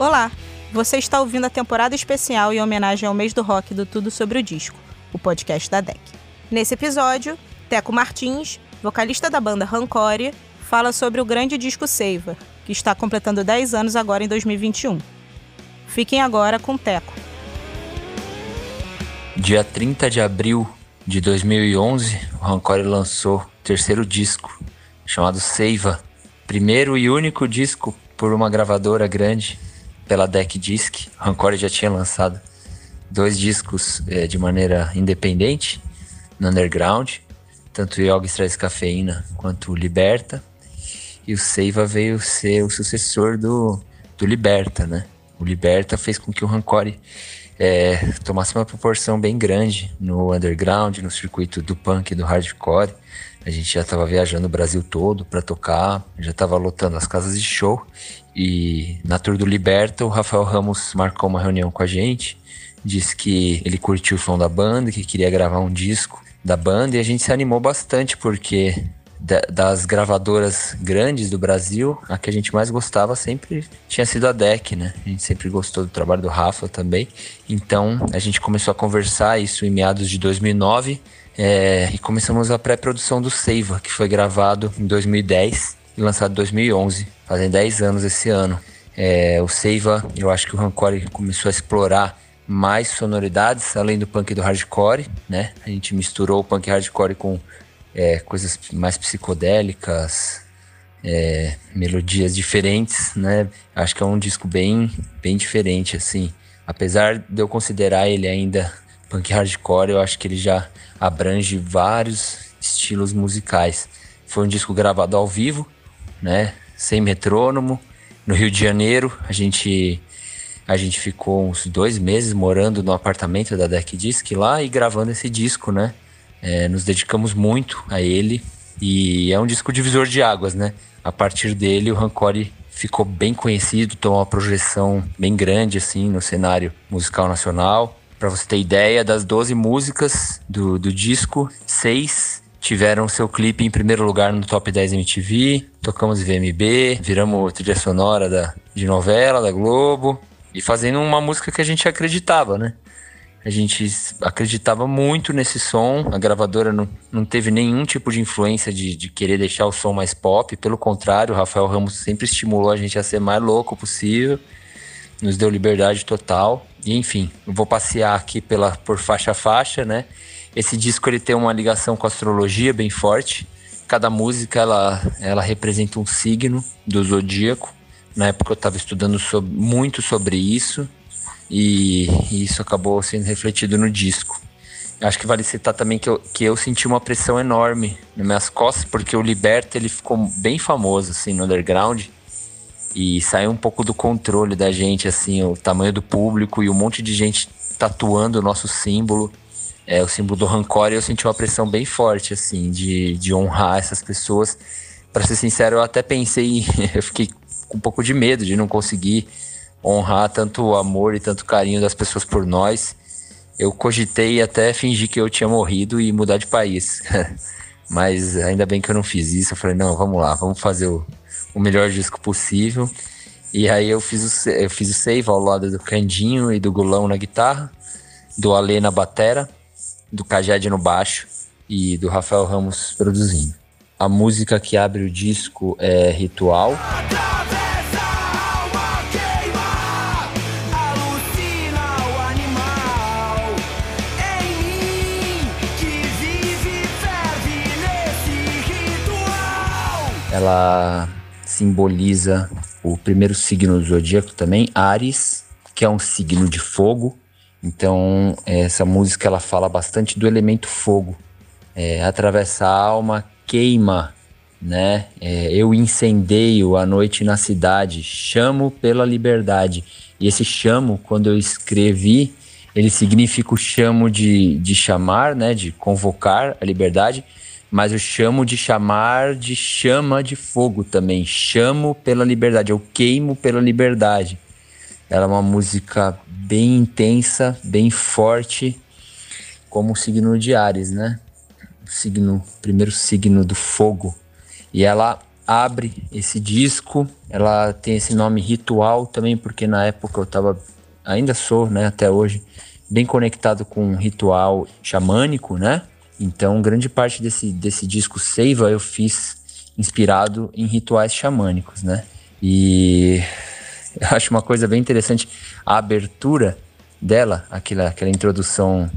Olá, você está ouvindo a temporada especial em homenagem ao mês do rock do Tudo Sobre o Disco, o podcast da Deck. Nesse episódio, Teco Martins, vocalista da banda Rancore, fala sobre o grande disco Seiva, que está completando 10 anos agora em 2021. Fiquem agora com Teco. Dia 30 de abril de 2011, o Rancore lançou o terceiro disco, chamado Seiva, primeiro e único disco por uma gravadora grande, pela Deck Disc. O Rancore já tinha lançado 2 discos de maneira independente, no underground, tanto Yoga, Traz Cafeína quanto Liberta, e o Seiva veio ser o sucessor do Liberta, né? O Liberta fez com que o Rancore tomasse uma proporção bem grande no underground, no circuito do punk e do hardcore. A gente já estava viajando o Brasil todo para tocar, já estava lotando as casas de show. E na tour do Liberta, o Rafael Ramos marcou uma reunião com a gente, disse que ele curtiu o som da banda, que queria gravar um disco da banda, e a gente se animou bastante, porque das gravadoras grandes do Brasil, a que a gente mais gostava sempre tinha sido a Deck, né? A gente sempre gostou do trabalho do Rafa também. Então a gente começou a conversar isso em meados de 2009 e começamos a pré-produção do Seiva, que foi gravado em 2010 e lançado em 2011, fazem 10 anos esse ano. O Seiva, eu acho que o Rancore começou a explorar mais sonoridades, além do punk e do hardcore, né? A gente misturou o punk e hardcore com coisas mais psicodélicas, melodias diferentes, né? Acho que é um disco bem diferente, assim. Apesar de eu considerar ele ainda punk hardcore, eu acho que ele já abrange vários estilos musicais. Foi um disco gravado ao vivo, né? Sem metrônomo, no Rio de Janeiro. A gente ficou uns 2 meses morando no apartamento da Deck Disc lá e gravando esse disco, né? Nos dedicamos muito a ele, e é um disco divisor de águas, né? A partir dele, o Rancore ficou bem conhecido, tomou uma projeção bem grande, assim, no cenário musical nacional. Para você ter ideia, das 12 músicas do disco, 6 tiveram seu clipe em primeiro lugar no Top 10 MTV, tocamos VMB, viramos trilha sonora de novela, da Globo, e fazendo uma música que a gente acreditava, né? A gente acreditava muito nesse som. A gravadora não teve nenhum tipo de influência de querer deixar o som mais pop. Pelo contrário, o Rafael Ramos sempre estimulou a gente a ser mais louco possível. Nos deu liberdade total. E, enfim, eu vou passear aqui por faixa a faixa, né? Esse disco ele tem uma ligação com a astrologia bem forte. Cada música ela representa um signo do zodíaco. Na época eu estava estudando muito sobre isso. E isso acabou sendo refletido no disco. Acho que vale citar também que eu senti uma pressão enorme nas minhas costas, porque o Liberta ele ficou bem famoso assim, no underground, e saiu um pouco do controle da gente, assim, o tamanho do público e um monte de gente tatuando o nosso símbolo, o símbolo do Rancore. Eu senti uma pressão bem forte assim, de honrar essas pessoas. Pra ser sincero, eu até pensei, eu fiquei com um pouco de medo de não conseguir honrar tanto o amor e tanto carinho das pessoas por nós. Eu cogitei até fingir que eu tinha morrido e mudar de país. Mas ainda bem que eu não fiz isso. Eu falei, não, vamos lá, vamos fazer o melhor disco possível. E aí eu fiz o Seiva ao lado do Candinho e do Gulão na guitarra, do Alê na batera, do Cajed no baixo e do Rafael Ramos produzindo. A música que abre o disco é Ritual. Ela simboliza o primeiro signo do zodíaco também, Áries, que é um signo de fogo. Então, essa música ela fala bastante do elemento fogo. Atravessa a alma, queima, né? Eu incendeio a noite na cidade, chamo pela liberdade. E esse chamo, quando eu escrevi, ele significa o chamo de chamar, né? De convocar a liberdade. Mas eu chamo de chamar de chama de fogo também. Chamo pela liberdade, eu queimo pela liberdade. Ela é uma música bem intensa, bem forte, como o signo de Áries, né? O primeiro signo do fogo. E ela abre esse disco. Ela tem esse nome Ritual também, porque na época eu tava, ainda sou, né, até hoje, bem conectado com um ritual xamânico, né? Então, grande parte desse disco Seiva eu fiz inspirado em rituais xamânicos, né? E eu acho uma coisa bem interessante a abertura dela, aquela introdução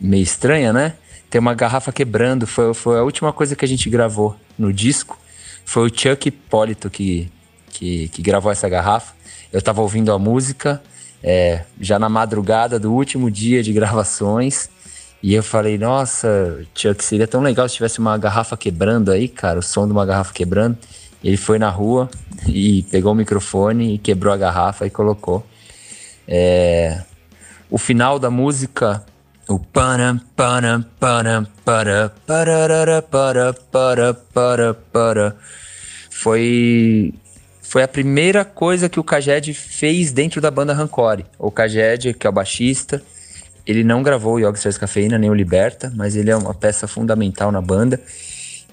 meio estranha, né? Tem uma garrafa quebrando, foi a última coisa que a gente gravou no disco. Foi o Chuck Hipólito que gravou essa garrafa. Eu estava ouvindo a música já na madrugada do último dia de gravações. E eu falei, nossa, Chuck, seria tão legal se tivesse uma garrafa quebrando aí, cara. O som de uma garrafa quebrando. Ele foi na rua e pegou o microfone e quebrou a garrafa e colocou. O final da música... O panam, panam, panam, para, pararara, para, para, para, para. Foi a primeira coisa que o Caged fez dentro da banda Rancore. O Caged, que é o baixista, ele não gravou o Yoga, Traz Cafeína, nem o Liberta, mas ele é uma peça fundamental na banda.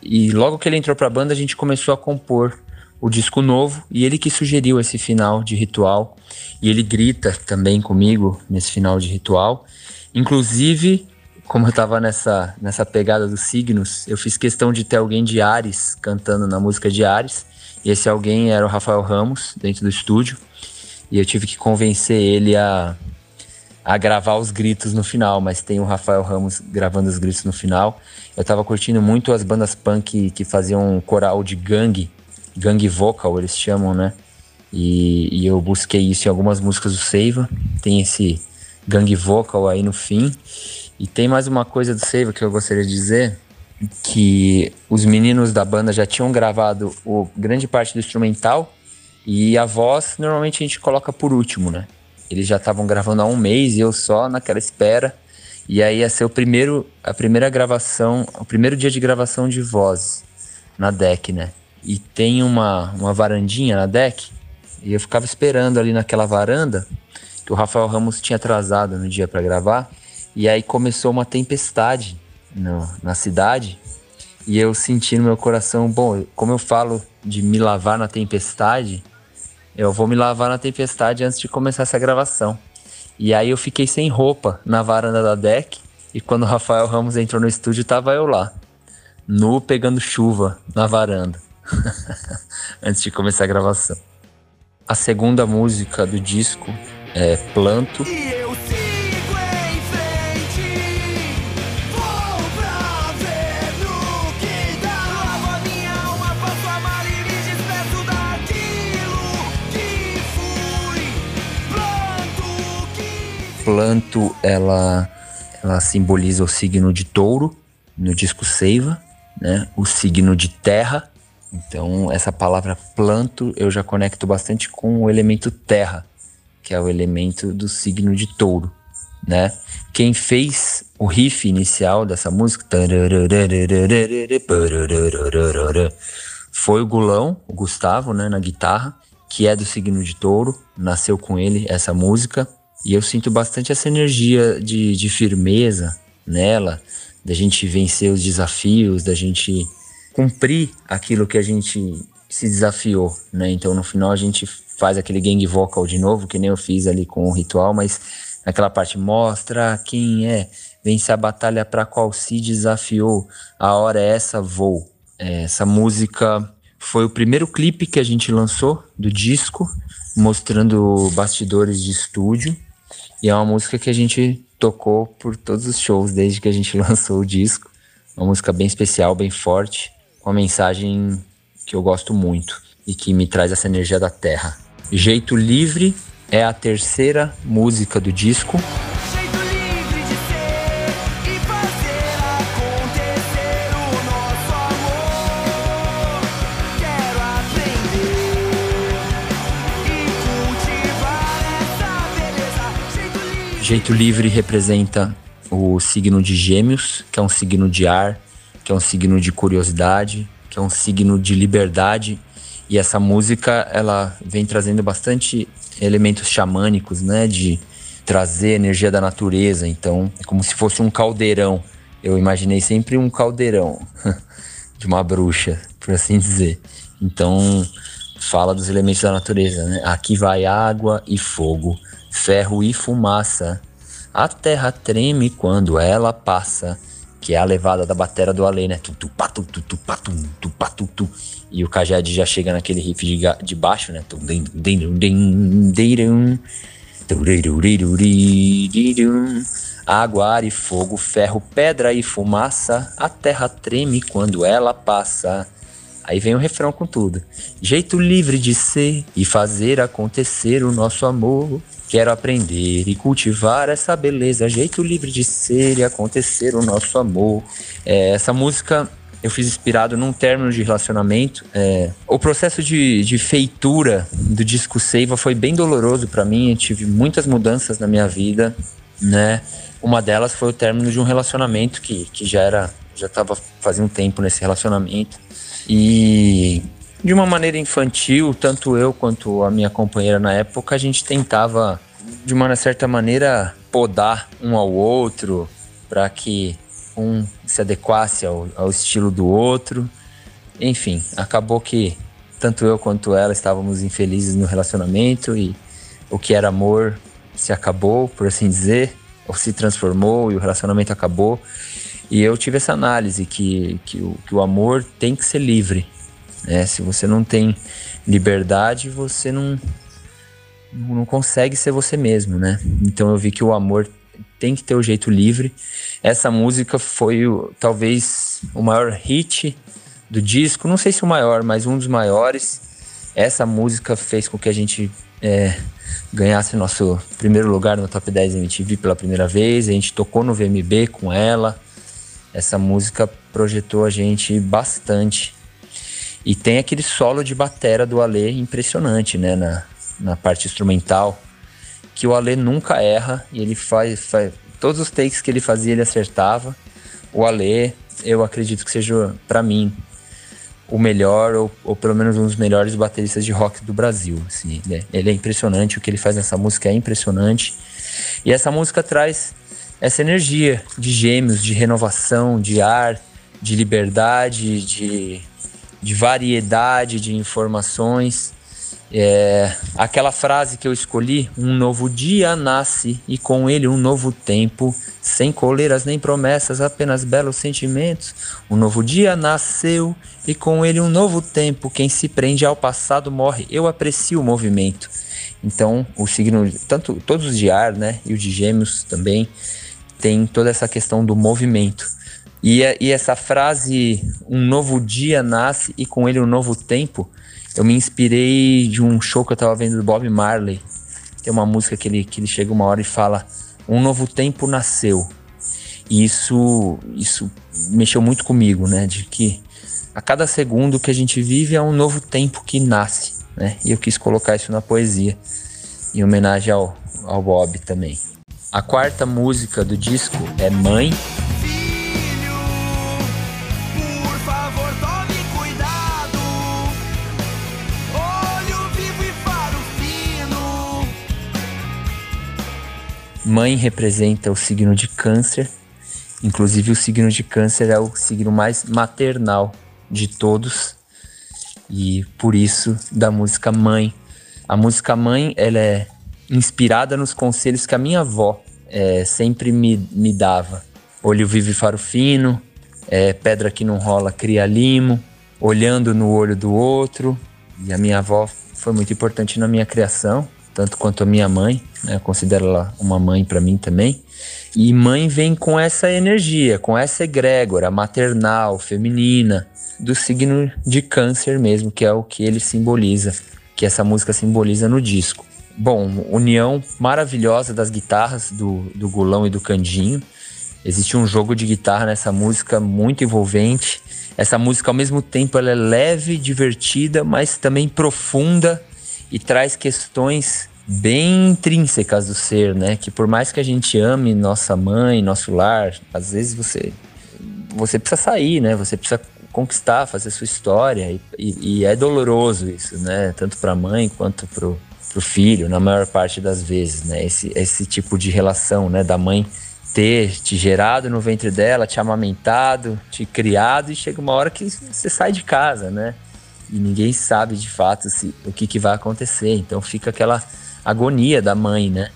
E logo que ele entrou pra banda, a gente começou a compor o disco novo, e ele que sugeriu esse final de ritual. E ele grita também comigo nesse final de ritual. Inclusive, como eu tava nessa pegada dos signos, eu fiz questão de ter alguém de Ares cantando na música de Ares. E esse alguém era o Rafael Ramos, dentro do estúdio. E eu tive que convencer ele a gravar os gritos no final, mas tem o Rafael Ramos gravando os gritos no final. Eu tava curtindo muito as bandas punk que faziam coral de gangue vocal, eles chamam, né? E eu busquei isso em algumas músicas do Seiva. Tem esse gangue vocal aí no fim. E tem mais uma coisa do Seiva que eu gostaria de dizer, que os meninos da banda já tinham gravado grande parte do instrumental, e a voz normalmente a gente coloca por último, né? Eles já estavam gravando há um mês e eu só naquela espera. E aí ia ser a primeira gravação, o primeiro dia de gravação de voz na Deck, né? E tem uma varandinha na Deck, e eu ficava esperando ali naquela varanda, que o Rafael Ramos tinha atrasado no dia para gravar, e aí começou uma tempestade na cidade, e eu senti no meu coração, bom, como eu falo de me lavar na tempestade, eu vou me lavar na tempestade antes de começar essa gravação. E aí eu fiquei sem roupa na varanda da Deck, e quando o Rafael Ramos entrou no estúdio, tava eu lá, nu, pegando chuva na varanda. Antes de começar a gravação. A segunda música do disco é Planto. E eu sigo em frente, vou pra ver no que dá. Lavo a minha alma, passo a mar e me desperto daquilo que fui. Planto que... Planto, ela simboliza o signo de touro, no disco Seiva, né? O signo de terra. Então, essa palavra planto eu já conecto bastante com o elemento terra, que é o elemento do signo de touro, né? Quem fez o riff inicial dessa música foi o Gulão, o Gustavo, né, na guitarra, que é do signo de touro, nasceu com ele essa música. E eu sinto bastante essa energia de firmeza nela, da gente vencer os desafios, da gente... cumprir aquilo que a gente se desafiou, né? Então, no final, a gente faz aquele gang vocal de novo, que nem eu fiz ali com o ritual, mas naquela parte mostra quem é, vence a batalha para qual se desafiou, a hora é essa, vou. Essa música foi o primeiro clipe que a gente lançou do disco, mostrando bastidores de estúdio, e é uma música que a gente tocou por todos os shows desde que a gente lançou o disco. Uma música bem especial, bem forte, com uma mensagem que eu gosto muito e que me traz essa energia da terra. Jeito Livre é a terceira música do disco. Jeito livre de ser e fazer acontecer o nosso amor. Quero aprender e cultivar essa beleza. Jeito Livre representa o signo de Gêmeos, que é um signo de ar, que é um signo de curiosidade, que é um signo de liberdade. E essa música, ela vem trazendo bastante elementos xamânicos, né? De trazer energia da natureza. Então, é como se fosse um caldeirão. Eu imaginei sempre um caldeirão de uma bruxa. por assim dizer. Então, fala dos elementos da natureza, né? Aqui vai água e fogo, ferro e fumaça. A terra treme quando ela passa, que é a levada da batera do Alê, né? E o Cajed já chega naquele riff de baixo, né? Água, ar e fogo, ferro, pedra e fumaça, a terra treme quando ela passa. Aí vem o refrão com tudo. Jeito livre de ser e fazer acontecer o nosso amor. Quero aprender e cultivar essa beleza. Jeito livre de ser e acontecer o nosso amor. Essa música eu fiz inspirado num término de relacionamento. O processo de feitura do disco Seiva foi bem doloroso para mim. Eu tive muitas mudanças na minha vida, né? Uma delas foi o término de um relacionamento que já estava fazendo tempo nesse relacionamento. E de uma maneira infantil, tanto eu quanto a minha companheira na época, a gente tentava, de uma certa maneira, podar um ao outro para que um se adequasse ao estilo do outro. Enfim, acabou que tanto eu quanto ela estávamos infelizes no relacionamento e o que era amor se acabou, por assim dizer, ou se transformou e o relacionamento acabou. E eu tive essa análise que o amor tem que ser livre. Se você não tem liberdade, você não consegue ser você mesmo, né? Então eu vi que o amor tem que ter o jeito livre. Essa música foi talvez o maior hit do disco. Não sei se o maior, mas um dos maiores. Essa música fez com que a gente ganhasse nosso primeiro lugar no Top 10 MTV pela primeira vez. A gente tocou no VMB com ela. Essa música projetou a gente bastante. E tem aquele solo de batera do Alê impressionante, né? Na parte instrumental, que o Alê nunca erra. E ele faz todos os takes que ele fazia, ele acertava. O Alê, eu acredito que seja, pra mim, o melhor, ou pelo menos um dos melhores bateristas de rock do Brasil. Assim, ele é impressionante, o que ele faz nessa música é impressionante. E essa música traz essa energia de gêmeos, de renovação, de ar, de liberdade, de variedade de informações. Aquela frase que eu escolhi: um novo dia nasce e com ele um novo tempo, sem coleiras nem promessas, apenas belos sentimentos. Um novo dia nasceu e com ele um novo tempo, quem se prende ao passado morre, eu aprecio o movimento. Então o signo, tanto todos os de ar, né, e o de gêmeos também, tem toda essa questão do movimento. E essa frase, um novo dia nasce e com ele um novo tempo, eu me inspirei de um show que eu tava vendo do Bob Marley. Tem uma música que ele chega uma hora e fala: um novo tempo nasceu. E isso mexeu muito comigo, né? De que a cada segundo que a gente vive é um novo tempo que nasce, né? E eu quis colocar isso na poesia, em homenagem ao Bob também. A quarta música do disco é Mãe. Mãe representa o signo de Câncer. Inclusive, o signo de Câncer é o signo mais maternal de todos. E por isso, da música Mãe. A música Mãe, ela é inspirada nos conselhos que a minha avó sempre me dava. Olho vivo e faro fino, pedra que não rola cria limo, olhando no olho do outro. E a minha avó foi muito importante na minha criação, tanto quanto a minha mãe, né? Eu considero ela uma mãe para mim também. E mãe vem com essa energia, com essa egrégora maternal, feminina, do signo de Câncer mesmo, que é o que ele simboliza, que essa música simboliza no disco. Bom, união maravilhosa das guitarras do Gulão e do Candinho. Existe um jogo de guitarra nessa música muito envolvente. Essa música, ao mesmo tempo, ela é leve, divertida, mas também profunda e traz questões bem intrínsecas do ser, né? Que por mais que a gente ame nossa mãe, nosso lar, às vezes você precisa sair, né? Você precisa conquistar, fazer sua história. E é doloroso isso, né? Tanto para a mãe quanto pro filho, na maior parte das vezes, né? Esse tipo de relação, né? Da mãe ter te gerado no ventre dela, te amamentado, te criado, e chega uma hora que você sai de casa, né? E ninguém sabe de fato o que vai acontecer. Então fica aquela agonia da mãe, né?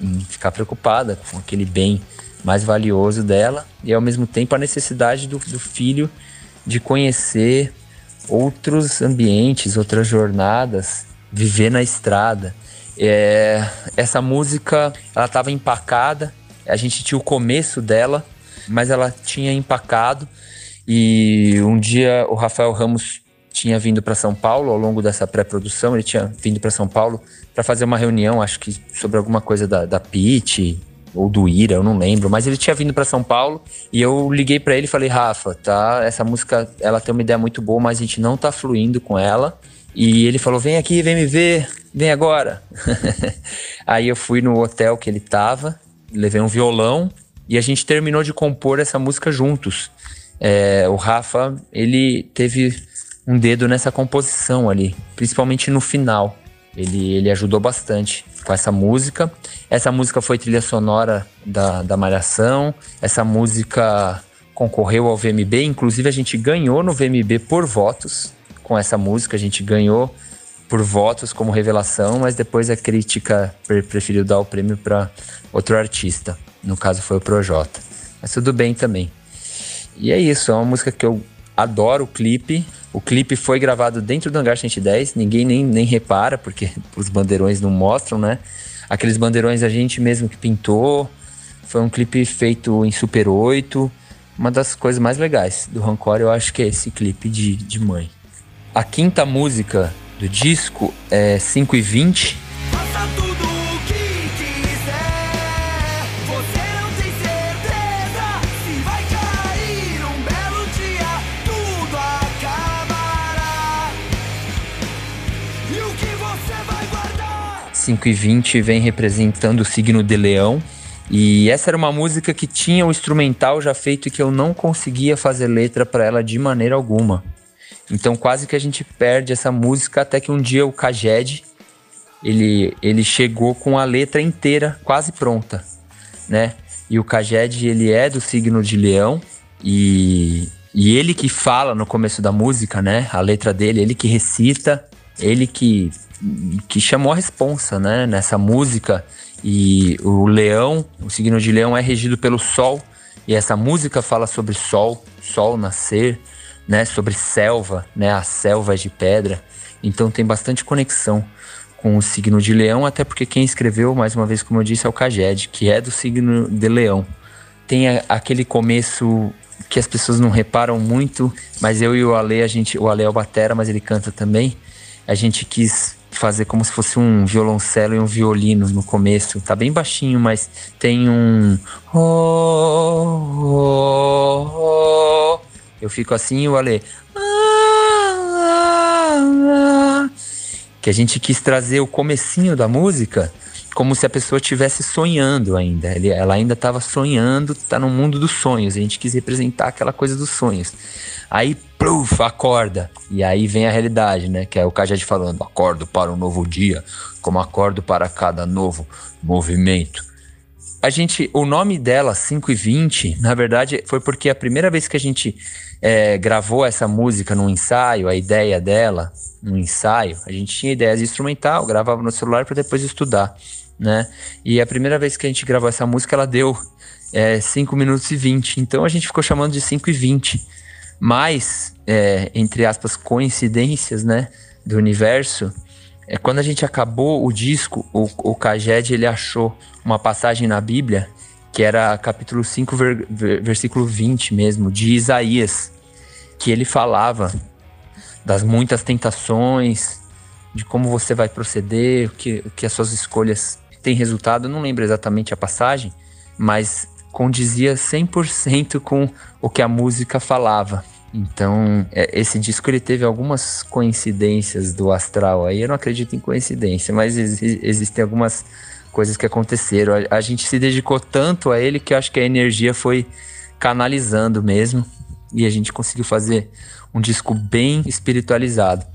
Em ficar preocupada com aquele bem mais valioso dela, e ao mesmo tempo a necessidade do filho de conhecer outros ambientes, outras jornadas, viver na estrada. Essa música, ela estava empacada, a gente tinha o começo dela, mas ela tinha empacado, e um dia o Rafael Ramos tinha vindo para São Paulo. Ao longo dessa pré-produção, ele tinha vindo para São Paulo para fazer uma reunião, acho que sobre alguma coisa da Pitty ou do Ira, eu não lembro, mas ele tinha vindo para São Paulo, e eu liguei para ele e falei: Rafa, tá, essa música, ela tem uma ideia muito boa, mas a gente não tá fluindo com ela. E ele falou: vem aqui, vem me ver, vem agora. Aí eu fui no hotel que ele tava, levei um violão, e a gente terminou de compor essa música juntos. O Rafa, ele teve um dedo nessa composição ali, principalmente no final. Ele ajudou bastante com essa música. Essa música foi trilha sonora da Malhação. Essa música concorreu ao VMB. Inclusive, a gente ganhou no VMB por votos. Com essa música, a gente ganhou por votos como revelação, mas depois a crítica preferiu dar o prêmio para outro artista. No caso, foi o Projota. Mas tudo bem também. E é isso, é uma música que eu adoro o clipe. O clipe foi gravado dentro do Hangar 110, ninguém nem repara, porque os bandeirões não mostram, né? Aqueles bandeirões a gente mesmo que pintou. Foi um clipe feito em Super 8. Uma das coisas mais legais do Rancore, eu acho que é esse clipe de mãe. A quinta música do disco é 5:20. Vem representando o signo de Leão, e essa era uma música que tinha o instrumental já feito e que eu não conseguia fazer letra para ela de maneira alguma. Então quase que a gente perde essa música, até que um dia o Caged, ele chegou com a letra inteira quase pronta, né? E o Caged, ele é do signo de Leão, e ele que fala no começo da música, né? A letra dele, ele que recita, ele que chamou a responsa, né, nessa música. E o Leão, o signo de Leão é regido pelo Sol, e essa música fala sobre sol nascer, né, sobre selva, né, a selva de pedra. Então tem bastante conexão com o signo de Leão, até porque quem escreveu, mais uma vez, como eu disse, é o Caged, que é do signo de Leão. Tem aquele começo que as pessoas não reparam muito, mas eu e o Ale, o Ale é o batera, mas ele canta também. A gente quis fazer como se fosse um violoncelo e um violino no começo. Tá bem baixinho, mas tem um... Eu fico assim, e o Ale... Que a gente quis trazer o comecinho da música como se a pessoa estivesse sonhando ainda. Ela ainda estava sonhando, tá no mundo dos sonhos. A gente quis representar aquela coisa dos sonhos. Aí, pluf, acorda. E aí vem a realidade, né? Que é o Caged falando: acordo para um novo dia, como acordo para cada novo movimento. O nome dela, 5:20, na verdade, foi porque a primeira vez que a gente gravou essa música num ensaio, a ideia dela, num ensaio, a gente tinha ideias de instrumental, gravava no celular para depois estudar, né? E a primeira vez que a gente gravou essa música, ela deu 5 minutos e 20. Então a gente ficou chamando de 5:20. Mas, entre aspas, coincidências, né, do universo, quando a gente acabou o disco, o Caged, ele achou uma passagem na Bíblia, que era capítulo 5, versículo 20 mesmo, de Isaías, que ele falava das muitas tentações, de como você vai proceder, o que as suas escolhas têm resultado. Eu não lembro exatamente a passagem, mas condizia 100% com o que a música falava. Então, esse disco, ele teve algumas coincidências do astral aí. Eu não acredito em coincidência, mas existem algumas coisas que aconteceram. A gente se dedicou tanto a ele que eu acho que a energia foi canalizando mesmo, e a gente conseguiu fazer um disco bem espiritualizado.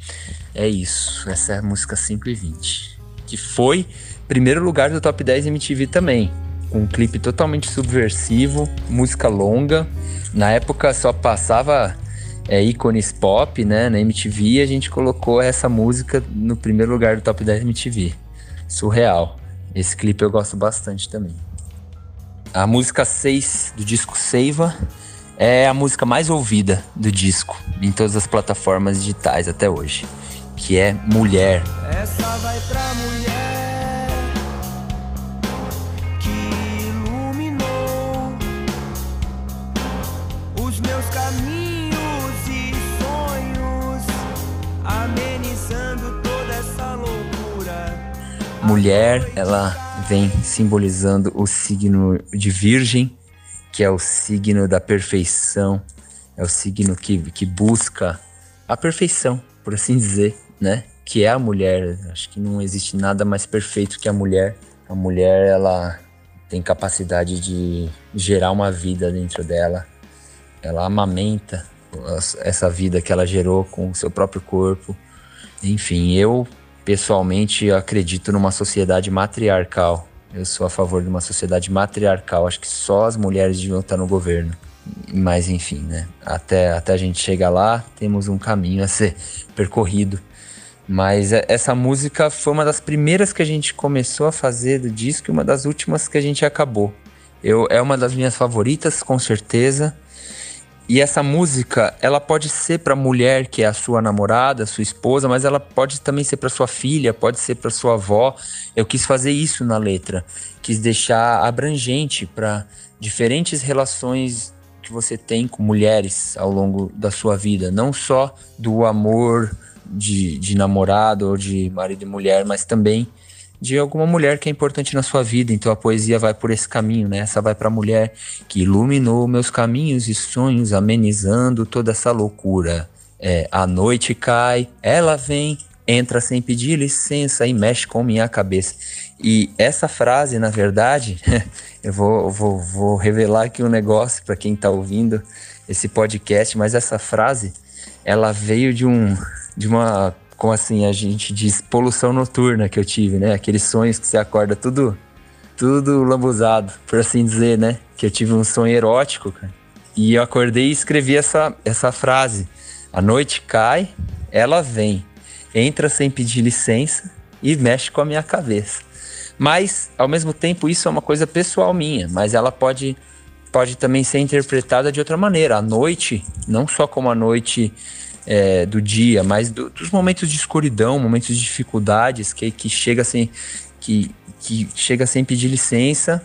É isso, essa é a música 5:20, que foi primeiro lugar do Top 10 MTV também. com um clipe totalmente subversivo, música longa. Na época só passava ícones pop, né, na MTV, e a gente colocou essa música no primeiro lugar do Top 10 MTV. Surreal. Esse clipe eu gosto bastante também. A música 6 do disco Seiva é a música mais ouvida do disco em todas as plataformas digitais até hoje, que é Mulher. Essa vai pra mulher que iluminou os meus caminhos e sonhos, amenizando toda essa loucura. Mulher, ela vem simbolizando o signo de Virgem, que é o signo da perfeição, é o signo que busca a perfeição, por assim dizer, né? Que é a mulher. Acho que não existe nada mais perfeito que a mulher. A mulher, ela tem capacidade de gerar uma vida dentro dela. Ela amamenta essa vida que ela gerou com o seu próprio corpo. Enfim, eu pessoalmente acredito numa sociedade matriarcal. Eu sou a favor de uma sociedade matriarcal. Acho que só as mulheres deviam estar no governo. Mas enfim, né? Até a gente chegar lá, temos um caminho a ser percorrido. Mas essa música foi uma das primeiras que a gente começou a fazer do disco e uma das últimas que a gente acabou. É uma das minhas favoritas, com certeza. E essa música, ela pode ser para a mulher que é a sua namorada, sua esposa, mas ela pode também ser para sua filha, pode ser para sua avó. Eu quis fazer isso na letra, quis deixar abrangente para diferentes relações que você tem com mulheres ao longo da sua vida, não só do amor de namorado ou de marido e mulher, mas também de alguma mulher que é importante na sua vida. Então a poesia vai por esse caminho, né? Essa vai pra mulher que iluminou meus caminhos e sonhos, amenizando toda essa loucura. A noite cai, ela vem, entra sem pedir licença e mexe com minha cabeça. E essa frase, na verdade, eu vou revelar aqui um negócio pra quem tá ouvindo esse podcast, mas essa frase, ela veio de uma... como assim, a gente diz, poluição noturna que eu tive, né? Aqueles sonhos que você acorda tudo lambuzado, por assim dizer, né? Que eu tive um sonho erótico, cara. E eu acordei e escrevi essa frase. A noite cai, ela vem, entra sem pedir licença e mexe com a minha cabeça. Mas, ao mesmo tempo, isso é uma coisa pessoal minha, mas ela pode também ser interpretada de outra maneira. A noite, não só como a noite do dia, mas dos momentos de escuridão, momentos de dificuldades que chega sem pedir licença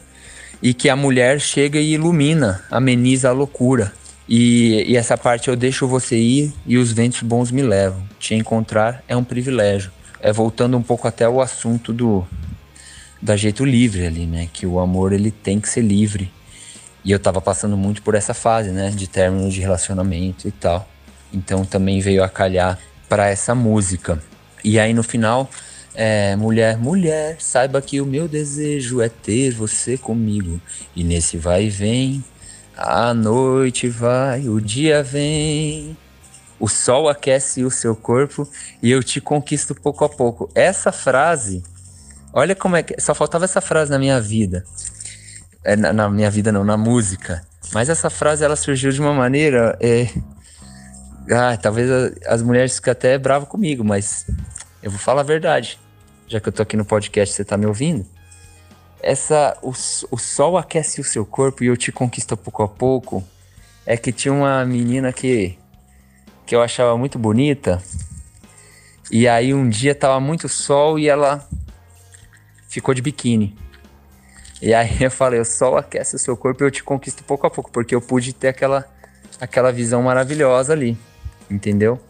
e que a mulher chega e ilumina, ameniza a loucura. E essa parte, eu deixo você ir e os ventos bons me levam. Te encontrar é um privilégio. Voltando um pouco até o assunto da jeito livre ali, né? Que o amor, ele tem que ser livre. E eu tava passando muito por essa fase, né? De término de relacionamento e tal. Então também veio a calhar para essa música. E aí no final, mulher, saiba que o meu desejo é ter você comigo. E nesse vai e vem, a noite vai, o dia vem, o sol aquece o seu corpo e eu te conquisto pouco a pouco. Essa frase, olha como é que... Só faltava essa frase na minha vida. Na minha vida não, na música. Mas essa frase, ela surgiu de uma maneira... talvez as mulheres fiquem até bravas comigo, mas eu vou falar a verdade. Já que eu tô aqui no podcast, você tá me ouvindo? O sol aquece o seu corpo e eu te conquisto pouco a pouco. É que tinha uma menina que eu achava muito bonita. E aí um dia tava muito sol e ela ficou de biquíni. E aí eu falei, o sol aquece o seu corpo e eu te conquisto pouco a pouco. Porque eu pude ter aquela visão maravilhosa ali. Entendeu?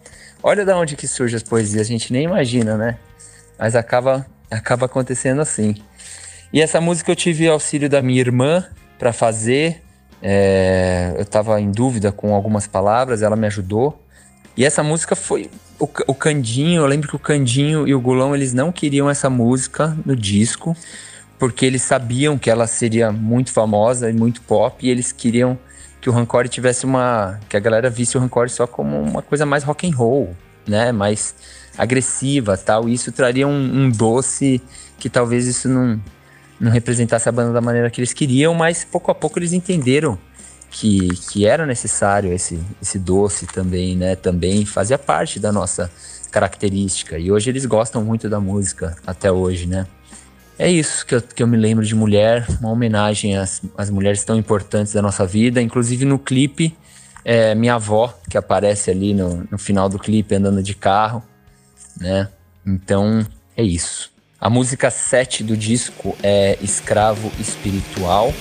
Olha da onde que surgem as poesias, a gente nem imagina, né? Mas acaba acontecendo assim. E essa música eu tive auxílio da minha irmã para fazer. Eu tava em dúvida com algumas palavras, ela me ajudou. E essa música foi... O Candinho, eu lembro que o Candinho e o Gulão, eles não queriam essa música no disco, porque eles sabiam que ela seria muito famosa e muito pop, e eles queriam que o Rancore tivesse que a galera visse o Rancore só como uma coisa mais rock and roll, né? Mais agressiva, tal. E isso traria um doce que talvez isso não, não representasse a banda da maneira que eles queriam, mas pouco a pouco eles entenderam que era necessário esse doce também, né? Também fazia parte da nossa característica. E hoje eles gostam muito da música, até hoje, né? É isso que eu me lembro de Mulher, uma homenagem às mulheres tão importantes da nossa vida. Inclusive no clipe, minha avó, que aparece ali no final do clipe, andando de carro, né? Então, é isso. A música 7 do disco é Escravo Espiritual.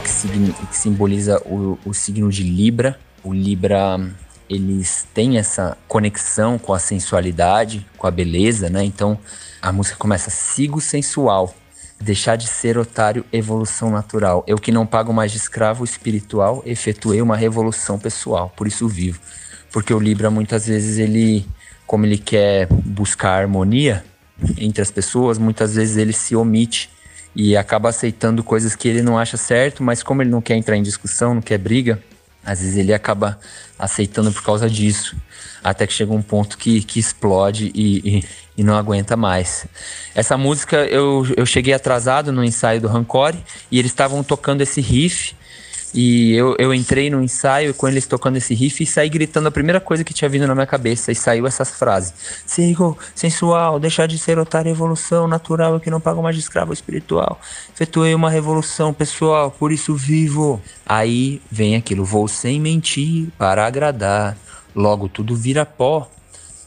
Que simboliza o signo de Libra. O Libra, eles têm essa conexão com a sensualidade, com a beleza, né? Então, a música começa: sigo sensual, deixar de ser otário, evolução natural. Eu que não pago mais de escravo espiritual, efetuei uma revolução pessoal, por isso vivo. Porque o Libra, muitas vezes, como ele quer buscar harmonia entre as pessoas, muitas vezes ele se omite e acaba aceitando coisas que ele não acha certo, mas como ele não quer entrar em discussão, não quer briga, às vezes ele acaba aceitando por causa disso, até que chega um ponto que explode e não aguenta mais. Essa música, eu cheguei atrasado no ensaio do Rancore, e eles estavam tocando esse riff, e eu entrei no ensaio com eles tocando esse riff e saí gritando a primeira coisa que tinha vindo na minha cabeça, e saiu essas frases: sigo sensual, deixar de ser otário, evolução natural, eu que não pago mais de escravo espiritual, efetuei uma revolução pessoal, por isso vivo. Aí vem aquilo: vou sem mentir para agradar, logo tudo vira pó,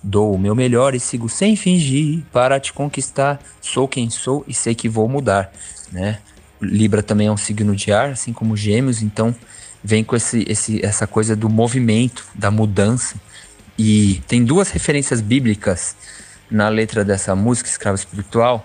dou o meu melhor e sigo sem fingir para te conquistar, sou quem sou e sei que vou mudar, né? Libra também é um signo de ar, assim como Gêmeos, então vem com essa coisa do movimento, da mudança. E tem duas referências bíblicas na letra dessa música, Escravo Espiritual.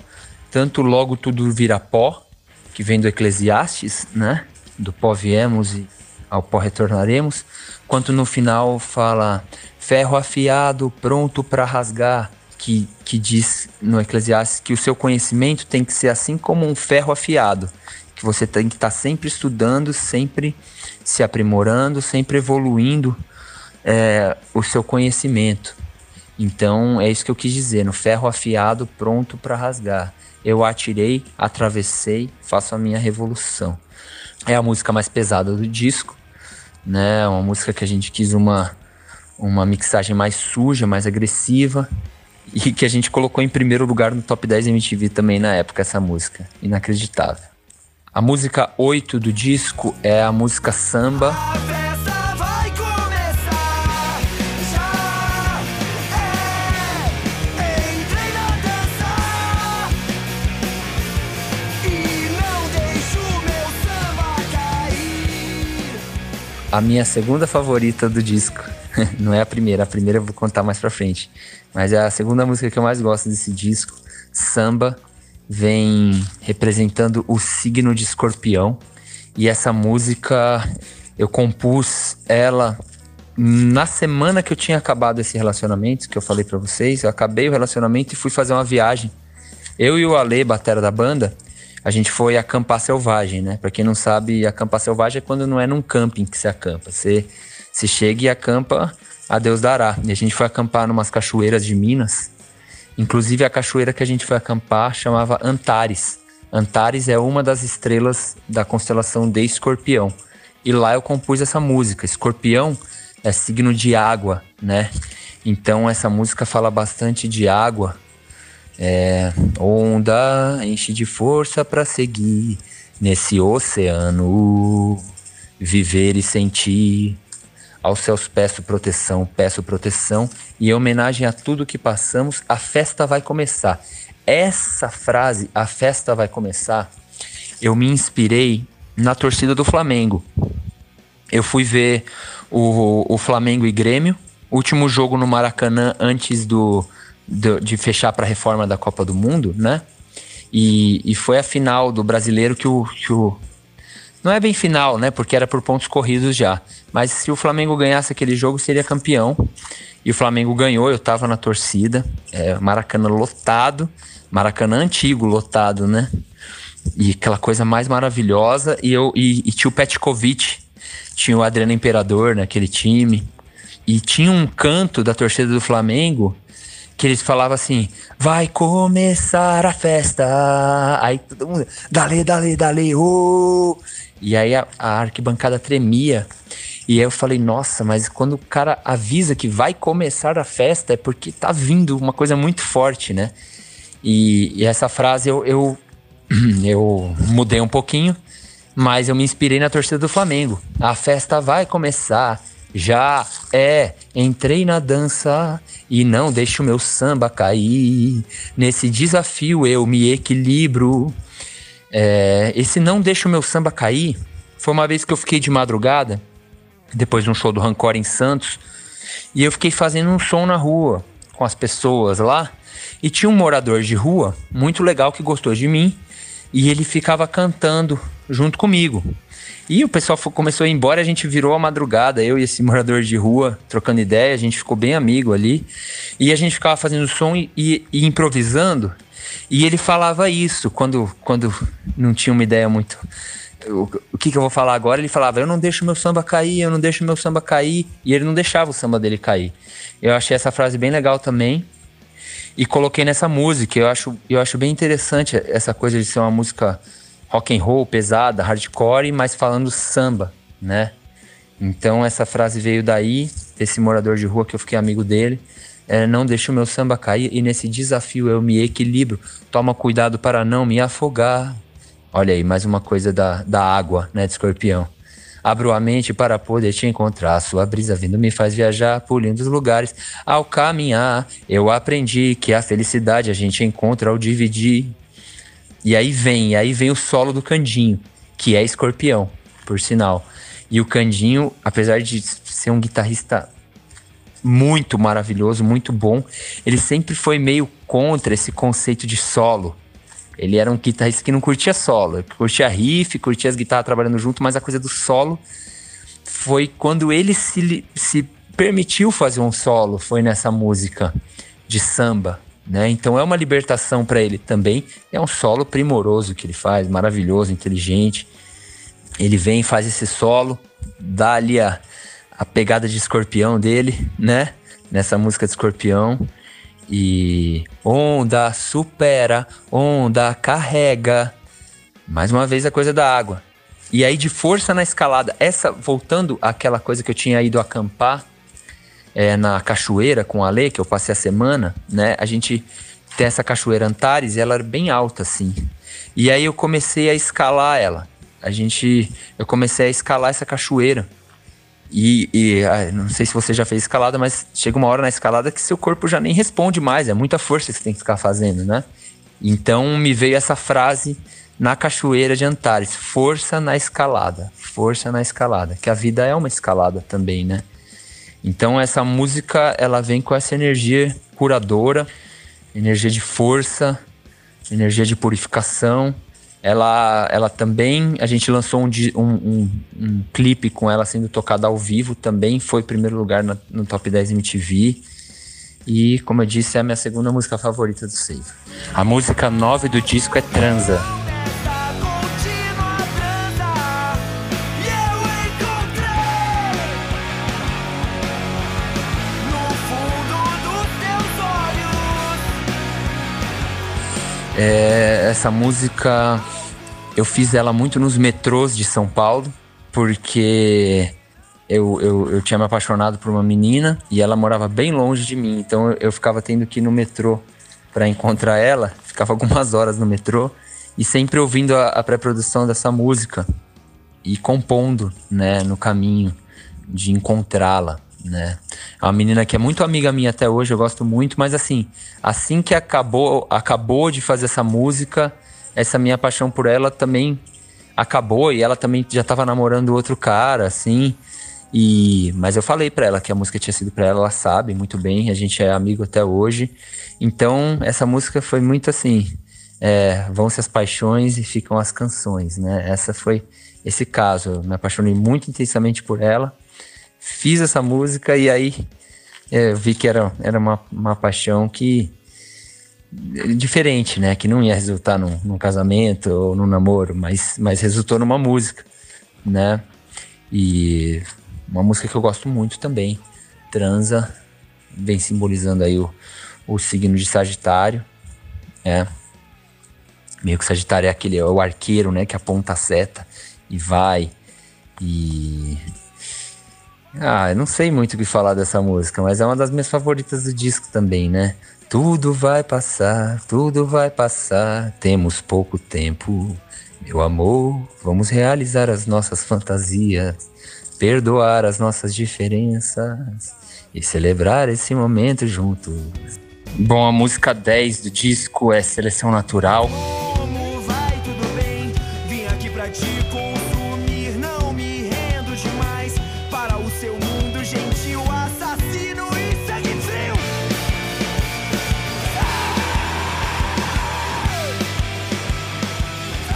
Tanto logo tudo vira pó, que vem do Eclesiastes, né? Do pó viemos e ao pó retornaremos. Quanto no final fala ferro afiado, pronto para rasgar. Que diz no Eclesiastes que o seu conhecimento tem que ser assim como um ferro afiado, que você tem que estar sempre estudando, sempre se aprimorando, sempre evoluindo o seu conhecimento. Então é isso que eu quis dizer, no ferro afiado pronto para rasgar. Eu atirei, atravessei, faço a minha revolução. É a música mais pesada do disco, né? Uma música que a gente quis uma mixagem mais suja, mais agressiva, e que a gente colocou em primeiro lugar no Top 10 MTV também na época, essa música. Inacreditável. A música 8 do disco é a música Samba. A festa vai começar já, entrei na dança e não deixo meu samba cair. A minha segunda favorita do disco. Não é a primeira eu vou contar mais pra frente. Mas é a segunda música que eu mais gosto desse disco. Samba vem representando o signo de Escorpião. E essa música, eu compus ela na semana que eu tinha acabado esse relacionamento, que eu falei pra vocês. Eu acabei o relacionamento e fui fazer uma viagem. Eu e o Ale, batera da banda, a gente foi acampar selvagem, né? Pra quem não sabe, acampar selvagem é quando não é num camping que se acampa. Você chega e acampa, a Deus dará. E a gente foi acampar numas cachoeiras de Minas. Inclusive, a cachoeira que a gente foi acampar chamava Antares. Antares é uma das estrelas da constelação de Escorpião. E lá eu compus essa música. Escorpião é signo de água, né? Então, essa música fala bastante de água. Onda, enche de força pra seguir nesse oceano, viver e sentir. Aos céus peço proteção, e em homenagem a tudo que passamos, a festa vai começar. Essa frase, a festa vai começar, eu me inspirei na torcida do Flamengo. Eu fui ver o Flamengo e Grêmio, último jogo no Maracanã antes de fechar para a reforma da Copa do Mundo, né? E foi a final do Brasileiro que o não é bem final, né? Porque era por pontos corridos já. Mas se o Flamengo ganhasse aquele jogo, seria campeão. E o Flamengo ganhou, eu tava na torcida. Maracanã lotado. Maracanã antigo, lotado, né? E aquela coisa mais maravilhosa. E tinha o Petkovic, tinha o Adriano Imperador naquele time. E tinha um canto da torcida do Flamengo que eles falavam assim: vai começar a festa. Aí todo mundo, dale, dale, dale, oh! E aí a arquibancada tremia. E aí eu falei, nossa, mas quando o cara avisa que vai começar a festa é porque tá vindo uma coisa muito forte, né? E essa frase eu mudei um pouquinho, mas eu me inspirei na torcida do Flamengo. A festa vai começar, já é, entrei na dança e não deixo o meu samba cair. Nesse desafio eu me equilibro. Esse não deixo o meu samba cair foi uma vez que eu fiquei de madrugada, depois de um show do Rancore em Santos, e eu fiquei fazendo um som na rua com as pessoas lá. E tinha um morador de rua muito legal que gostou de mim. E ele ficava cantando junto comigo. E o pessoal começou a ir embora, a gente virou a madrugada, eu e esse morador de rua, trocando ideia, a gente ficou bem amigo ali. E a gente ficava fazendo som e improvisando. E ele falava isso, quando não tinha uma ideia muito... O que eu vou falar agora? Ele falava, eu não deixo meu samba cair, eu não deixo meu samba cair. E ele não deixava o samba dele cair. Eu achei essa frase bem legal também. E coloquei nessa música. Eu acho bem interessante essa coisa de ser uma música rock and roll, pesada, hardcore, mas falando samba, né? Então essa frase veio daí, desse morador de rua que eu fiquei amigo dele. Não deixo o meu samba cair e nesse desafio eu me equilibro. Toma cuidado para não me afogar. Olha aí, mais uma coisa da água, né, de Escorpião. Abro a mente para poder te encontrar. Sua brisa vindo me faz viajar por lindos lugares. Ao caminhar, eu aprendi que a felicidade a gente encontra ao dividir. E aí vem o solo do Candinho, que é Escorpião, por sinal. E o Candinho, apesar de ser um guitarrista muito maravilhoso, muito bom, ele sempre foi meio contra esse conceito de solo. Ele era um guitarrista que não curtia solo, curtia riff, curtia as guitarras trabalhando junto, mas a coisa do solo foi quando ele se permitiu fazer um solo, foi nessa música de samba, né? Então é uma libertação para ele também, é um solo primoroso que ele faz, maravilhoso, inteligente. Ele vem, faz esse solo, dá ali a pegada de Escorpião dele, né? Nessa música de Escorpião. E onda supera, onda carrega. Mais uma vez a coisa da água. E aí de força na escalada. Essa, voltando àquela coisa que eu tinha ido acampar na cachoeira com a Lê, que eu passei a semana, né? A gente tem essa cachoeira Antares e ela era bem alta assim. E aí eu comecei a escalar ela. Eu comecei a escalar essa cachoeira. E não sei se você já fez escalada, mas chega uma hora na escalada que seu corpo já nem responde mais. É muita força que você tem que ficar fazendo, né? Então me veio essa frase na cachoeira de Antares. Força na escalada, força na escalada. Que a vida é uma escalada também, né? Então essa música, ela vem com essa energia curadora. Energia de força, energia de purificação. Ela também, a gente lançou um clipe com ela sendo tocada ao vivo também, foi primeiro lugar no Top 10 MTV. E, como eu disse, é a minha segunda música favorita do Seiva. A música 9 do disco é Transa. Essa música eu fiz ela muito nos metrôs de São Paulo, porque eu tinha me apaixonado por uma menina e ela morava bem longe de mim, então eu ficava tendo que ir no metrô para encontrar ela, ficava algumas horas no metrô e sempre ouvindo a pré-produção dessa música e compondo, né, no caminho de encontrá-la, né? É uma menina que é muito amiga minha até hoje, eu gosto muito, mas assim que acabou de fazer essa música, essa minha paixão por ela também acabou e ela também já estava namorando outro cara, assim. Mas eu falei pra ela que a música tinha sido pra ela sabe muito bem, a gente é amigo até hoje. Então, essa música foi muito assim, vão-se as paixões e ficam as canções, né? Essa foi esse caso, eu me apaixonei muito intensamente por ela. Fiz essa música e aí eu vi que era uma paixão que diferente, né? Que não ia resultar num casamento ou num namoro, mas resultou numa música, né? E uma música que eu gosto muito também, Transa, vem simbolizando aí o signo de Sagitário, né? Meio que Sagitário é aquele, é o arqueiro, né? Que aponta a seta e vai. E... ah, eu não sei muito o que falar dessa música, mas é uma das minhas favoritas do disco também, né? Tudo vai passar, temos pouco tempo, meu amor, vamos realizar as nossas fantasias, perdoar as nossas diferenças e celebrar esse momento juntos. Bom, a música 10 do disco é Seleção Natural.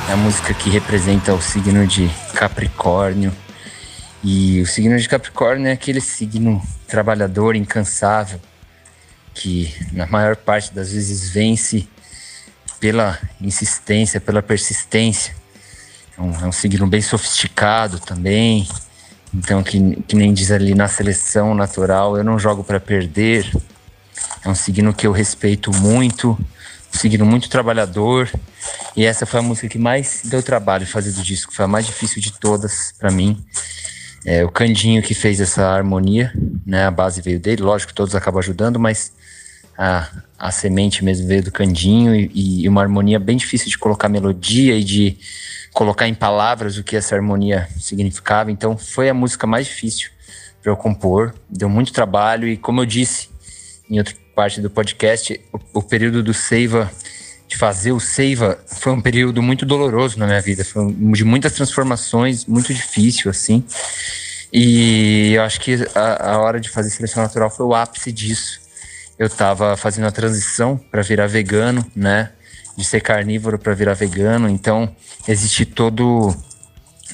É a música que representa o signo de Capricórnio. E o signo de Capricórnio é aquele signo trabalhador, incansável, que na maior parte das vezes vence pela insistência, pela persistência. É um signo bem sofisticado também. Então, que nem diz ali na Seleção Natural, eu não jogo para perder. É um signo que eu respeito muito. Um signo muito trabalhador, e essa foi a música que mais deu trabalho fazer do disco, foi a mais difícil de todas pra mim. É o Candinho que fez essa harmonia, né? A base veio dele, lógico, todos acabam ajudando, mas a semente mesmo veio do Candinho, e uma harmonia bem difícil de colocar melodia e de colocar em palavras o que essa harmonia significava. Então foi a música mais difícil pra eu compor, deu muito trabalho, e como eu disse em outra parte do podcast, o período do Seiva, de fazer o Seiva, foi um período muito doloroso na minha vida, foi de muitas transformações, muito difícil, assim, e eu acho que a hora de fazer Seleção Natural foi o ápice disso. Eu tava fazendo a transição para virar vegano, né, de ser carnívoro para virar vegano, então existe todo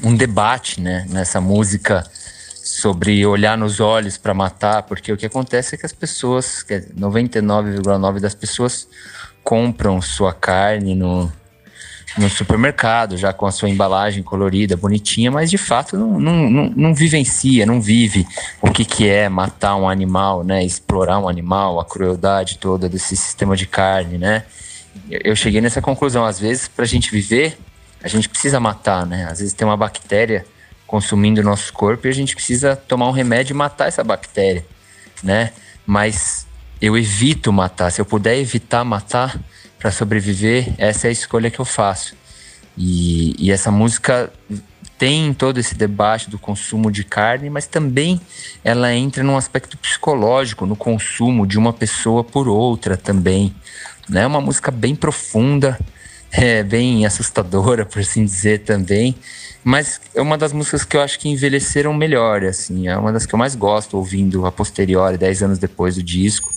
um debate, né, nessa música, sobre olhar nos olhos para matar, porque o que acontece é que as pessoas, que 99,9% das pessoas compram sua carne no supermercado, já com a sua embalagem colorida, bonitinha, mas de fato não vivencia, não vive o que é matar um animal, né? Explorar um animal, a crueldade toda desse sistema de carne, né? Eu cheguei nessa conclusão, às vezes, para a gente viver, a gente precisa matar, né? Às vezes tem uma bactéria consumindo o nosso corpo e a gente precisa tomar um remédio e matar essa bactéria, né? Mas eu evito matar. Se eu puder evitar matar para sobreviver, essa é a escolha que eu faço. E essa música tem todo esse debate do consumo de carne, mas também ela entra num aspecto psicológico, no consumo de uma pessoa por outra também, né? É uma música bem profunda, bem assustadora, por assim dizer, também. Mas é uma das músicas que eu acho que envelheceram melhor, assim. É uma das que eu mais gosto, ouvindo a posteriori, 10 anos depois do disco.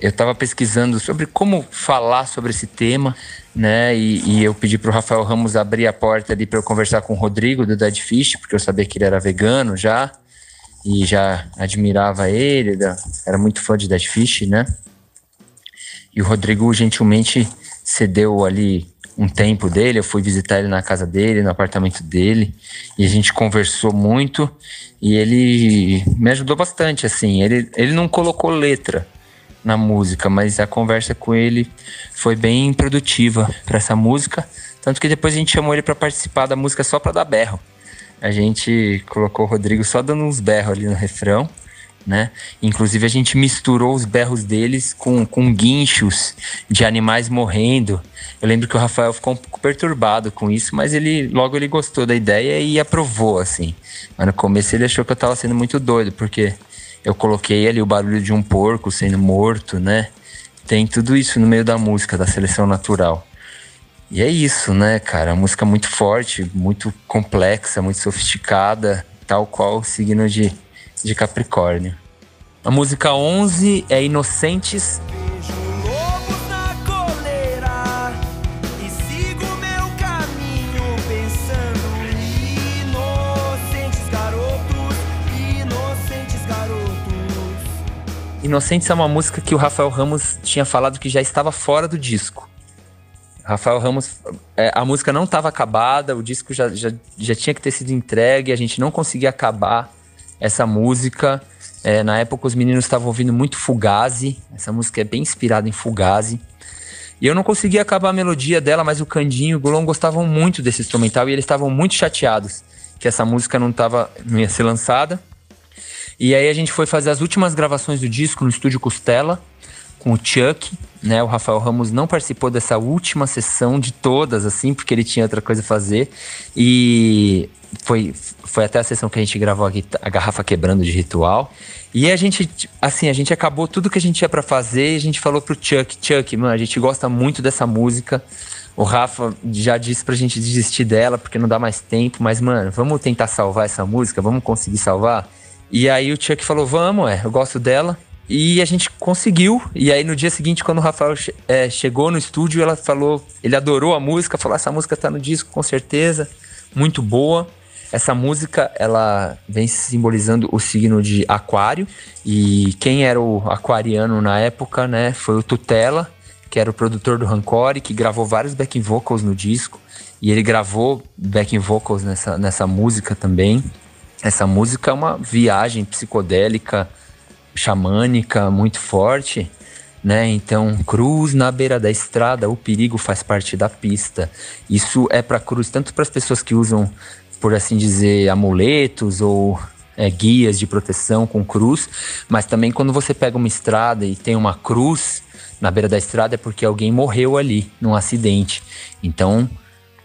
Eu estava pesquisando sobre como falar sobre esse tema, né? E eu pedi para o Rafael Ramos abrir a porta ali para eu conversar com o Rodrigo, do Dead Fish, porque eu sabia que ele era vegano já. E já admirava ele, era muito fã de Dead Fish, né? E o Rodrigo gentilmente cedeu ali um tempo dele, eu fui visitar ele na casa dele, no apartamento dele, e a gente conversou muito, e ele me ajudou bastante, assim, ele não colocou letra na música, mas a conversa com ele foi bem produtiva para essa música, tanto que depois a gente chamou ele para participar da música só para dar berro. A gente colocou o Rodrigo só dando uns berros ali no refrão, né? Inclusive a gente misturou os berros deles com guinchos de animais morrendo. Eu lembro que o Rafael ficou um pouco perturbado com isso, mas logo ele gostou da ideia e aprovou, assim. Mas no começo ele achou que eu tava sendo muito doido, porque eu coloquei ali o barulho de um porco sendo morto, né? Tem tudo isso no meio da música, da Seleção Natural. E é isso, né, cara? A música é muito forte, muito complexa, muito sofisticada, tal qual o signo de Capricórnio. A música 11 é Inocentes. Vejo lobos na coleira e sigo meu caminho pensando inocentes garotos, inocentes garotos. Inocentes é uma música que o Rafael Ramos tinha falado que já estava fora do disco. Rafael Ramos, a música não estava acabada, o disco já tinha que ter sido entregue, a gente não conseguia acabar essa música. Na época os meninos estavam ouvindo muito Fugazi, essa música é bem inspirada em Fugazi. E eu não conseguia acabar a melodia dela, mas o Candinho e o Golon gostavam muito desse instrumental e eles estavam muito chateados que essa música não ia ser lançada. E aí a gente foi fazer as últimas gravações do disco no estúdio Costela, com o Chuck, né? O Rafael Ramos não participou dessa última sessão de todas, assim, porque ele tinha outra coisa a fazer. E foi até a sessão que a gente gravou a garrafa quebrando de ritual. E a gente acabou tudo que a gente tinha pra fazer e a gente falou pro Chuck, mano, a gente gosta muito dessa música. O Rafa já disse pra gente desistir dela, porque não dá mais tempo. Mas, mano, vamos tentar salvar essa música? Vamos conseguir salvar? E aí o Chuck falou, vamos, eu gosto dela. E a gente conseguiu. E aí no dia seguinte, quando o Rafael chegou no estúdio, ela falou, ele adorou a música, falou, essa música tá no disco, com certeza, muito boa. Essa música, ela vem simbolizando o signo de Aquário. E quem era o aquariano na época, né, foi o Tutela, que era o produtor do Rancore, que gravou vários backing vocals no disco. E ele gravou backing vocals nessa música também. Essa música é uma viagem psicodélica, xamânica, muito forte, né? Então, cruz na beira da estrada, o perigo faz parte da pista. Isso é para cruz, tanto para as pessoas que usam, por assim dizer, amuletos ou guias de proteção com cruz, mas também quando você pega uma estrada e tem uma cruz na beira da estrada é porque alguém morreu ali, num acidente. Então,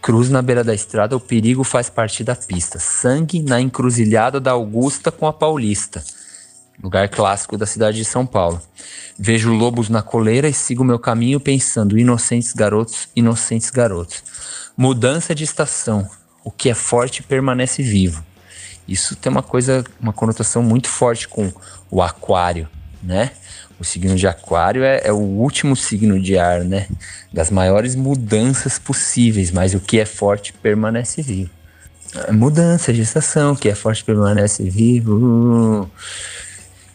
cruz na beira da estrada, o perigo faz parte da pista. Sangue na encruzilhada da Augusta com a Paulista. Lugar clássico da cidade de São Paulo. Vejo lobos na coleira e sigo meu caminho pensando, inocentes garotos, inocentes garotos. Mudança de estação. O que é forte permanece vivo. Isso tem uma conotação muito forte com o aquário, né? O signo de aquário é o último signo de ar, né? Das maiores mudanças possíveis, mas o que é forte permanece vivo. Mudança de estação, o que é forte permanece vivo.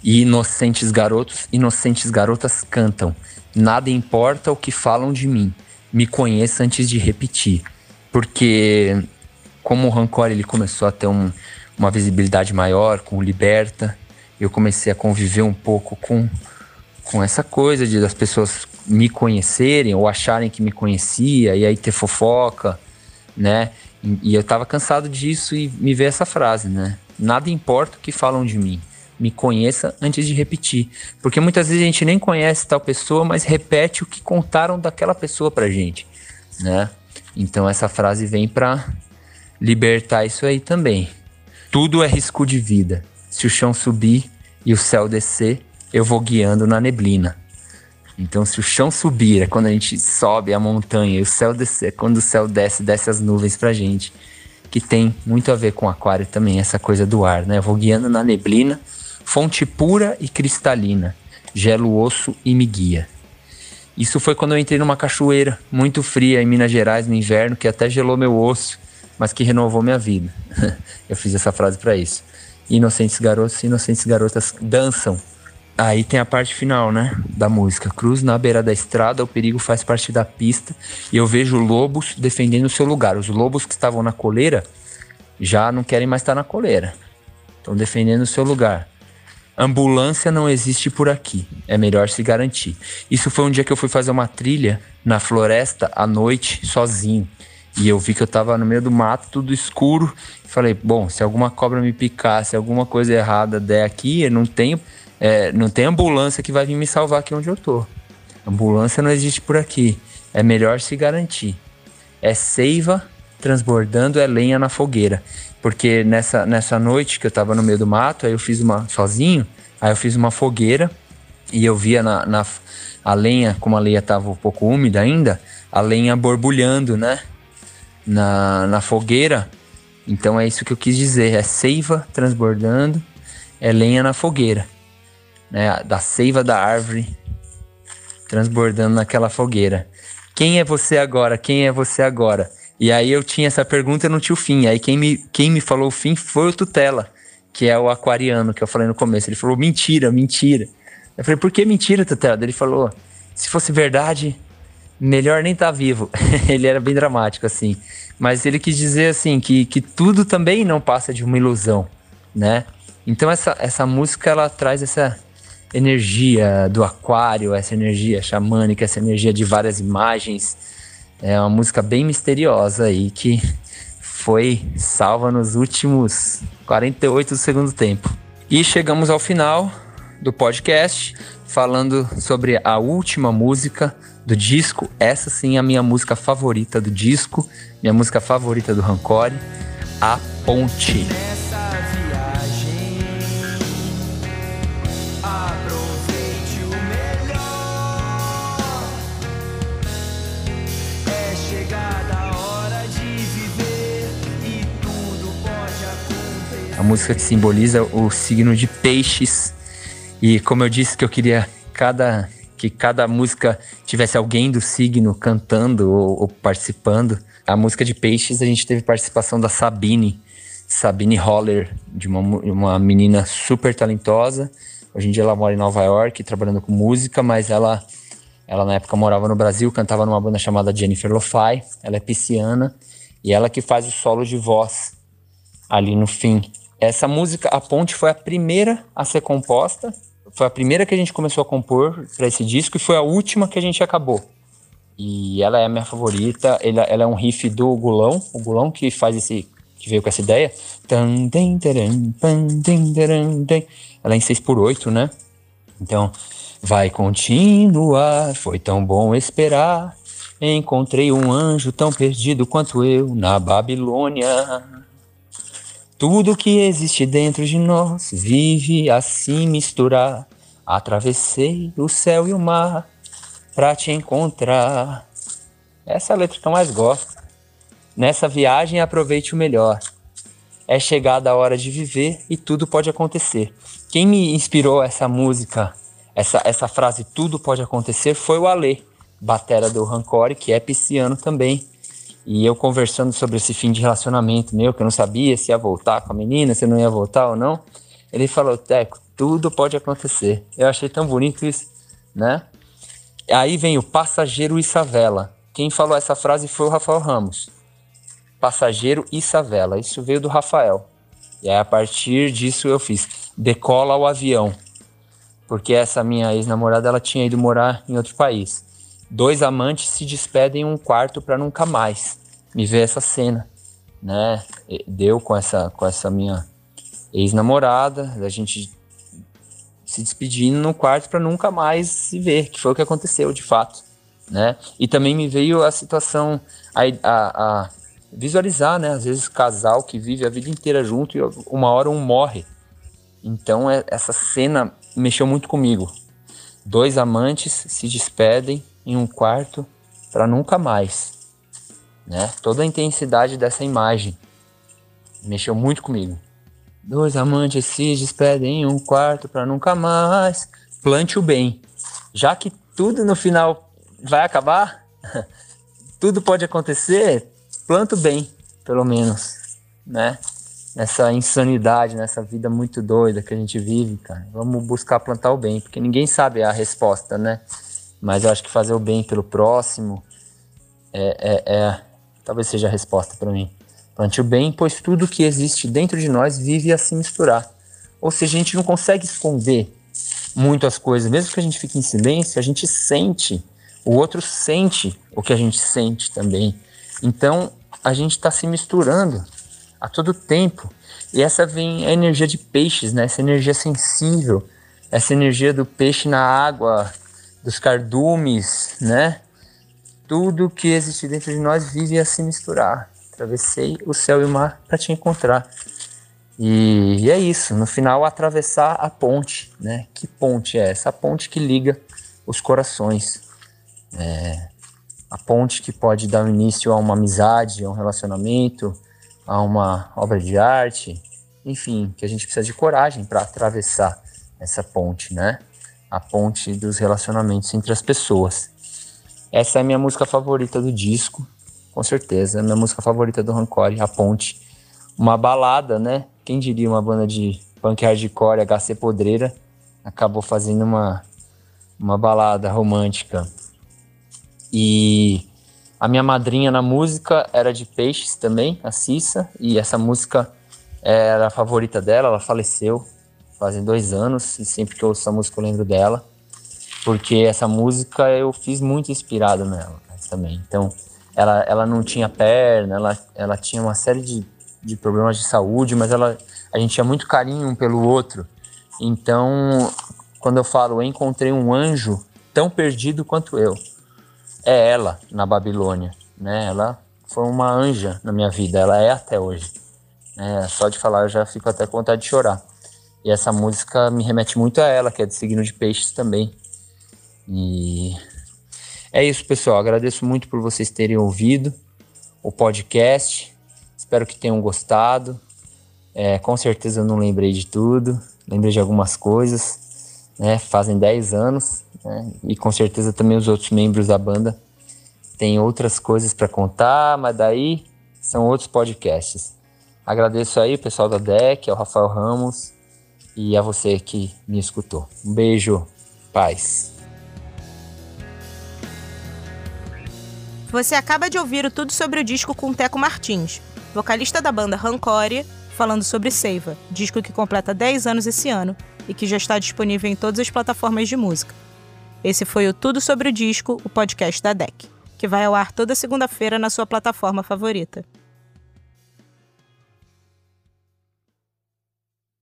E inocentes garotos, inocentes garotas cantam. Nada importa o que falam de mim. Me conheça antes de repetir. Porque como o Rancore ele começou a ter uma visibilidade maior com o Liberta, eu comecei a conviver um pouco com essa coisa de das pessoas me conhecerem ou acharem que me conhecia e aí ter fofoca, né? E eu tava cansado disso e me veio essa frase, né? Nada importa o que falam de mim, me conheça antes de repetir. Porque muitas vezes a gente nem conhece tal pessoa, mas repete o que contaram daquela pessoa pra gente, né? Então essa frase vem pra libertar isso aí também. Tudo é risco de vida. Se o chão subir e o céu descer, eu vou guiando na neblina. Então, se o chão subir, é quando a gente sobe a montanha, e o céu descer, é quando o céu desce, desce as nuvens pra gente. Que tem muito a ver com aquário também, essa coisa do ar, né? Eu vou guiando na neblina, fonte pura e cristalina, gelo o osso e me guia. Isso foi quando eu entrei numa cachoeira muito fria em Minas Gerais no inverno, que até gelou meu osso, mas que renovou minha vida. Eu fiz essa frase pra isso. Inocentes garotos, inocentes garotas dançam. Aí tem a parte final, né, da música. Cruz na beira da estrada, o perigo faz parte da pista. E eu vejo lobos defendendo o seu lugar. Os lobos que estavam na coleira já não querem mais estar na coleira. Estão defendendo o seu lugar. Ambulância não existe por aqui. É melhor se garantir. Isso foi um dia que eu fui fazer uma trilha na floresta à noite, sozinho. E eu vi que eu tava no meio do mato, tudo escuro. Falei, bom, se alguma cobra me picar, se alguma coisa errada der aqui, eu não tem ambulância que vai vir me salvar aqui onde eu tô. Ambulância não existe por aqui. É melhor se garantir. É seiva transbordando, é lenha na fogueira. Porque nessa noite que eu tava no meio do mato, aí eu fiz uma fogueira. E eu via a lenha, como a lenha tava um pouco úmida ainda, a lenha borbulhando, né? Na fogueira. Então é isso que eu quis dizer. É seiva transbordando, é lenha na fogueira. Né, da seiva da árvore transbordando naquela fogueira. Quem é você agora? Quem é você agora? E aí eu tinha essa pergunta e não tinha o fim. Aí quem me falou o fim foi o Tutela, que é o aquariano que eu falei no começo. Ele falou, mentira, mentira. Eu falei, por que mentira, Tetel? Ele falou, se fosse verdade, melhor nem tá vivo. Ele era bem dramático, assim. Mas ele quis dizer, assim, que tudo também não passa de uma ilusão, né? Então essa música, ela traz essa energia do aquário, essa energia xamânica, essa energia de várias imagens. É uma música bem misteriosa aí, que foi salva nos últimos 48 do segundo tempo. E chegamos ao final do podcast, falando sobre a última música do disco. Essa sim é a minha música favorita do disco, minha música favorita do Rancore, A Ponte. A música que simboliza o signo de peixes. E como eu disse que eu queria que cada música tivesse alguém do signo cantando ou participando. A música de peixes, a gente teve participação da Sabine Holler, de uma menina super talentosa. Hoje em dia ela mora em Nova York, trabalhando com música, mas ela na época morava no Brasil, cantava numa banda chamada Jennifer Lo-Fi. Ela é pisciana e ela que faz o solo de voz ali no fim. Essa música, A Ponte, foi a primeira a ser composta, foi a primeira que a gente começou a compor para esse disco e foi a última que a gente acabou. E ela é a minha favorita, ela é um riff do Gulão, o Gulão que faz que veio com essa ideia. Ela é em 6/8, né? Então, vai continuar, foi tão bom esperar, encontrei um anjo tão perdido quanto eu na Babilônia. Tudo que existe dentro de nós vive a se misturar. Atravessei o céu e o mar pra te encontrar. Essa é a letra que eu mais gosto. Nessa viagem aproveite o melhor. É chegada a hora de viver e tudo pode acontecer. Quem me inspirou essa música, essa frase tudo pode acontecer, foi o Alê, batera do Rancore, que é pisciano também. E eu conversando sobre esse fim de relacionamento meu, que eu não sabia se ia voltar com a menina, se não ia voltar ou não. Ele falou, Teco, tudo pode acontecer. Eu achei tão bonito isso, né? Aí vem o Passageiro e Savela. Quem falou essa frase foi o Rafael Ramos. Passageiro e Savela. Isso veio do Rafael. E aí a partir disso eu fiz Decola o Avião. Porque essa minha ex-namorada, ela tinha ido morar em outro país. 2 amantes se despedem em um quarto pra nunca mais. Me vê essa cena, né? Deu com essa minha ex-namorada, a gente se despedindo no quarto pra nunca mais se ver, que foi o que aconteceu de fato, né? E também me veio a situação, a visualizar, né? Às vezes casal que vive a vida inteira junto e uma hora um morre. Então essa cena mexeu muito comigo. 2 amantes se despedem em um quarto para nunca mais, né? Toda a intensidade dessa imagem mexeu muito comigo. 2 amantes se despedem em um quarto para nunca mais. Plante o bem. Já que tudo no final vai acabar, tudo pode acontecer, planta o bem, pelo menos, né? Nessa insanidade, nessa vida muito doida que a gente vive, cara, vamos buscar plantar o bem, porque ninguém sabe a resposta, né? Mas eu acho que fazer o bem pelo próximo talvez seja a resposta para mim. Plante o bem, pois tudo que existe dentro de nós vive a se misturar. Ou seja, a gente não consegue esconder muito as coisas. Mesmo que a gente fique em silêncio, a gente sente. O outro sente o que a gente sente também. Então, a gente está se misturando a todo tempo. E essa vem a energia de peixes, né? Essa energia sensível. Essa energia do peixe na água, dos cardumes, né? Tudo que existe dentro de nós vive a se misturar. Atravessei o céu e o mar para te encontrar. E é isso, no final atravessar a ponte, né? Que ponte é essa? A ponte que liga os corações. A ponte que pode dar início a uma amizade, a um relacionamento, a uma obra de arte. Enfim, que a gente precisa de coragem para atravessar essa ponte, né? A ponte dos relacionamentos entre as pessoas. Essa é a minha música favorita do disco, com certeza. É a minha música favorita do Rancore, A Ponte. Uma balada, né? Quem diria uma banda de punk hardcore, HC Podreira, acabou fazendo uma uma balada romântica. E a minha madrinha na música era de Peixes também, a Cissa, e essa música era a favorita dela. Ela faleceu fazem 2 anos e sempre que eu ouço essa música eu lembro dela, porque essa música eu fiz muito inspirado nela, né, também. Então, ela não tinha perna, ela tinha uma série de problemas de saúde, mas a gente tinha muito carinho um pelo outro. Então, quando eu falo, eu encontrei um anjo tão perdido quanto eu, é ela na Babilônia, né? Ela foi uma anja na minha vida, ela é até hoje. É, só de falar eu já fico até com vontade de chorar. E essa música me remete muito a ela, que é do signo de Peixes também. E é isso, pessoal. Agradeço muito por vocês terem ouvido o podcast. Espero que tenham gostado. Com certeza eu não lembrei de tudo. Lembrei de algumas coisas, né? Fazem 10 anos, né? E com certeza também os outros membros da banda têm outras coisas para contar, mas daí são outros podcasts. Agradeço aí o pessoal da DEC, ao Rafael Ramos e a você que me escutou. Um beijo, paz. Você acaba de ouvir o Tudo Sobre o Disco com Teco Martins, vocalista da banda Rancore, falando sobre Seiva, disco que completa 10 anos esse ano e que já está disponível em todas as plataformas de música. Esse foi o Tudo Sobre o Disco, o podcast da DEC, que vai ao ar toda segunda-feira na sua plataforma favorita.